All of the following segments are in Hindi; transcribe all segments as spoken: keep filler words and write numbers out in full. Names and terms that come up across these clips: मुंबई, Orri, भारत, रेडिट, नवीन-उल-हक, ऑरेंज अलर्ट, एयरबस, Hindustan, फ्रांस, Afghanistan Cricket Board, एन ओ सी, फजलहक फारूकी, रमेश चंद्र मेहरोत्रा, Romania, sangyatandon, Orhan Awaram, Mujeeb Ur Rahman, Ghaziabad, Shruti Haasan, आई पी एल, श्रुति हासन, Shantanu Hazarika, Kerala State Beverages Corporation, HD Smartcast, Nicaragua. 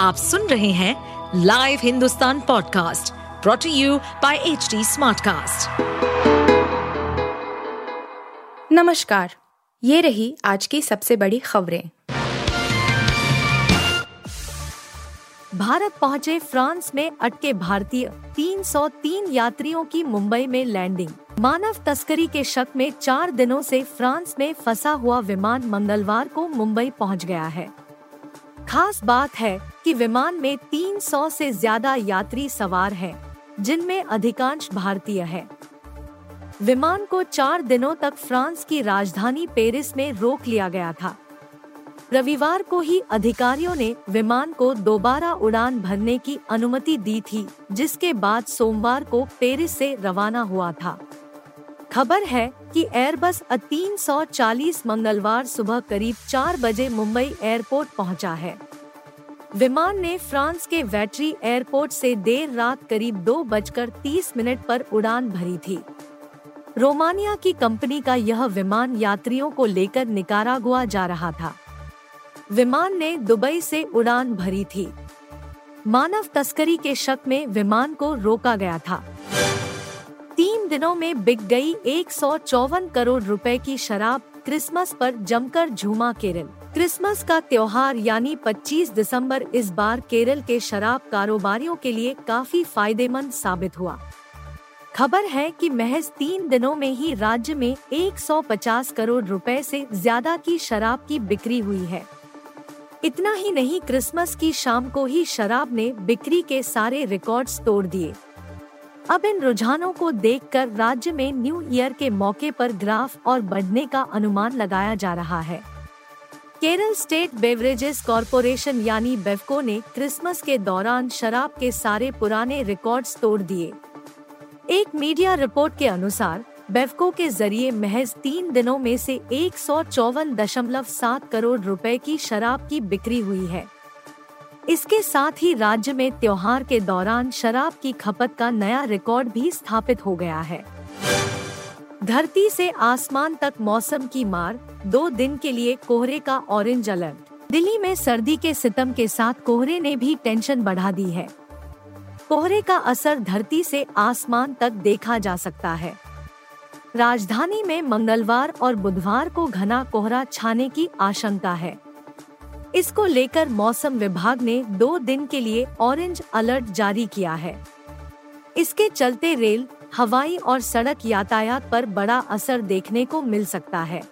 आप सुन रहे हैं live Hindustan podcast brought to you by HD Smartcast. नमस्कार, ये रही आज की सबसे बड़ी खबरें। भारत पहुंचे फ्रांस में अटके भारतीय, तीन सौ तीन यात्रियों की मुंबई में लैंडिंग। मानव तस्करी के शक में चार दिनों से फ्रांस में फंसा हुआ विमान मंगलवार को मुंबई पहुंच गया है। खास बात है कि विमान में तीन सौ से ज्यादा यात्री सवार हैं, जिनमें अधिकांश भारतीय हैं। विमान को चार दिनों तक फ्रांस की राजधानी पेरिस में रोक लिया गया था। रविवार को ही अधिकारियों ने विमान को दोबारा उड़ान भरने की अनुमति दी थी, जिसके बाद सोमवार को पेरिस से रवाना हुआ था। खबर है कि एयरबस ए तीन सौ चालीस मंगलवार सुबह करीब चार बजे मुंबई एयरपोर्ट पहुंचा है। विमान ने फ्रांस के वेटरी एयरपोर्ट से देर रात करीब दो बजकर तीस मिनट पर उड़ान भरी थी। रोमानिया की कंपनी का यह विमान यात्रियों को लेकर निकारागुआ जा रहा था। विमान ने दुबई से उड़ान भरी थी। मानव तस्करी के शक में विमान को रोका गया था। तीन दिनों में बिक गई एक सौ चौवन करोड़ रुपए की शराब। क्रिसमस पर जमकर झूमा केरल। क्रिसमस का त्योहार यानी पच्चीस दिसंबर इस बार केरल के शराब कारोबारियों के लिए काफी फायदेमंद साबित हुआ। खबर है कि महज तीन दिनों में ही राज्य में एक सौ पचास करोड़ रुपए से ज्यादा की शराब की बिक्री हुई है। इतना ही नहीं, क्रिसमस की शाम को ही शराब ने बिक्री के सारे रिकॉर्ड्स तोड़ दिए। अब इन रुझानों को देखकर राज्य में न्यू ईयर के मौके पर ग्राफ और बढ़ने का अनुमान लगाया जा रहा है। केरल स्टेट बेवरेजेस कॉरपोरेशन यानी बेवको ने क्रिसमस के दौरान शराब के सारे पुराने रिकॉर्ड्स तोड़ दिए। एक मीडिया रिपोर्ट के अनुसार बेवको के जरिए महज तीन दिनों में से एक सौ चौवन दशमलव सात करोड़ रुपए की शराब की बिक्री हुई है। इसके साथ ही राज्य में त्योहार के दौरान शराब की खपत का नया रिकॉर्ड भी स्थापित हो गया है। धरती से आसमान तक मौसम की मार, दो दिन के लिए कोहरे का ऑरेंज अलर्ट। दिल्ली में सर्दी के सितम के साथ कोहरे ने भी टेंशन बढ़ा दी है। कोहरे का असर धरती से आसमान तक देखा जा सकता है। राजधानी में मंगलवार और बुधवार को घना कोहरा छाने की आशंका है। इसको लेकर मौसम विभाग ने दो दिन के लिए ऑरेंज अलर्ट जारी किया है। इसके चलते रेल, हवाई और सड़क यातायात पर बड़ा असर देखने को मिल सकता है।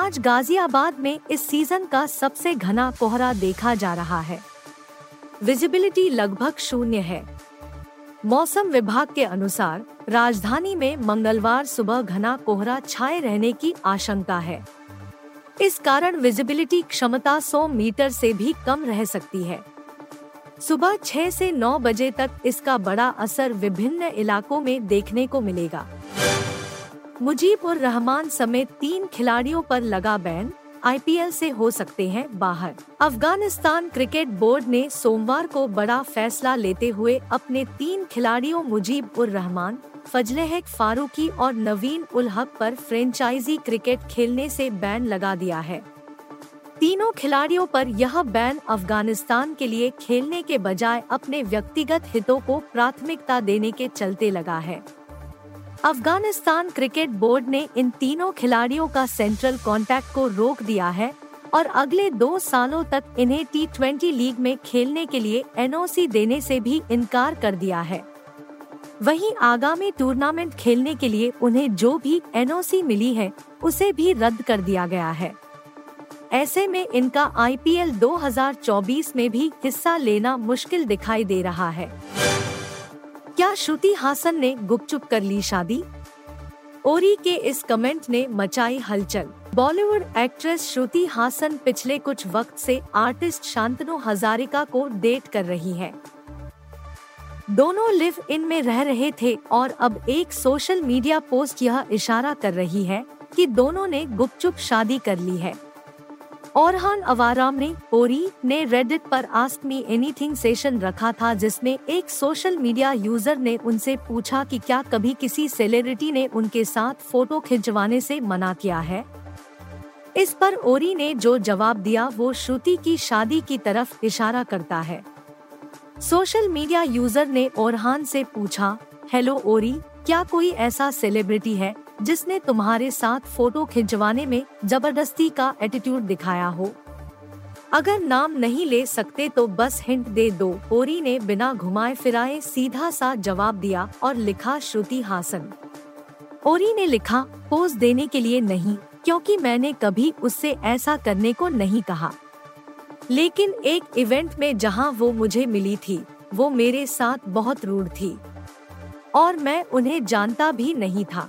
आज गाजियाबाद में इस सीजन का सबसे घना कोहरा देखा जा रहा है। विजिबिलिटी लगभग शून्य है। मौसम विभाग के अनुसार राजधानी में मंगलवार सुबह घना कोहरा छाए रहने की आशंका है। इस कारण विजिबिलिटी क्षमता सौ मीटर से भी कम रह सकती है। सुबह छह से नौ बजे तक इसका बड़ा असर विभिन्न इलाकों में देखने को मिलेगा। मुजीब उर रहमान समेत तीन खिलाड़ियों पर लगा बैन, आई पी एल से हो सकते हैं बाहर। अफगानिस्तान क्रिकेट बोर्ड ने सोमवार को बड़ा फैसला लेते हुए अपने तीन खिलाड़ियों मुजीब उर रहमान, फजलहक फारूकी और नवीन-उल-हक पर फ्रेंचाइजी क्रिकेट खेलने से बैन लगा दिया है। तीनों खिलाड़ियों पर यह बैन अफगानिस्तान के लिए खेलने के बजाय अपने व्यक्तिगत हितों को प्राथमिकता देने के चलते लगा है। अफगानिस्तान क्रिकेट बोर्ड ने इन तीनों खिलाड़ियों का सेंट्रल कॉन्टैक्ट को रोक दिया है और अगले दो सालों तक इन्हें टी ट्वेंटी लीग में खेलने के लिए एन ओ सी देने से भी इनकार कर दिया है। वहीं आगामी टूर्नामेंट खेलने के लिए उन्हें जो भी एन ओ सी मिली है, उसे भी रद्द कर दिया गया है। ऐसे में इनका आई पी एल दो हज़ार चौबीस में भी हिस्सा लेना मुश्किल दिखाई दे रहा है। क्या श्रुति हासन ने गुपचुप कर ली शादी? ओरी के इस कमेंट ने मचाई हलचल। बॉलीवुड एक्ट्रेस श्रुति हासन पिछले कुछ वक्त से आर्टिस्ट शांतनु हजारिका को डेट कर रही हैं। दोनों लिव इन में रह रहे थे और अब एक सोशल मीडिया पोस्ट यह इशारा कर रही है कि दोनों ने गुपचुप शादी कर ली है। ओरहान अवाराम ने ओरी ने रेडिट पर आस्क मी एनीथिंग सेशन रखा था, जिसमें एक सोशल मीडिया यूजर ने उनसे पूछा कि क्या कभी किसी सेलिब्रिटी ने उनके साथ फोटो खिंचवाने से मना किया है। इस पर ओरी ने जो जवाब दिया वो श्रुति की शादी की तरफ इशारा करता है। सोशल मीडिया यूजर ने ओरहान से पूछा, हेलो ओरी, क्या कोई ऐसा सेलिब्रिटी है जिसने तुम्हारे साथ फोटो खिंचवाने में जबरदस्ती का एटीट्यूड दिखाया हो? अगर नाम नहीं ले सकते तो बस हिंट दे दो। ओरी ने बिना घुमाए फिराए सीधा सा जवाब दिया और लिखा श्रुति हासन। ओरी ने लिखा, पोज देने के लिए नहीं, क्योंकि मैंने कभी उससे ऐसा करने को नहीं कहा, लेकिन एक इवेंट में जहां वो मुझे मिली थी वो मेरे साथ बहुत रूड थी और मैं उन्हें जानता भी नहीं था।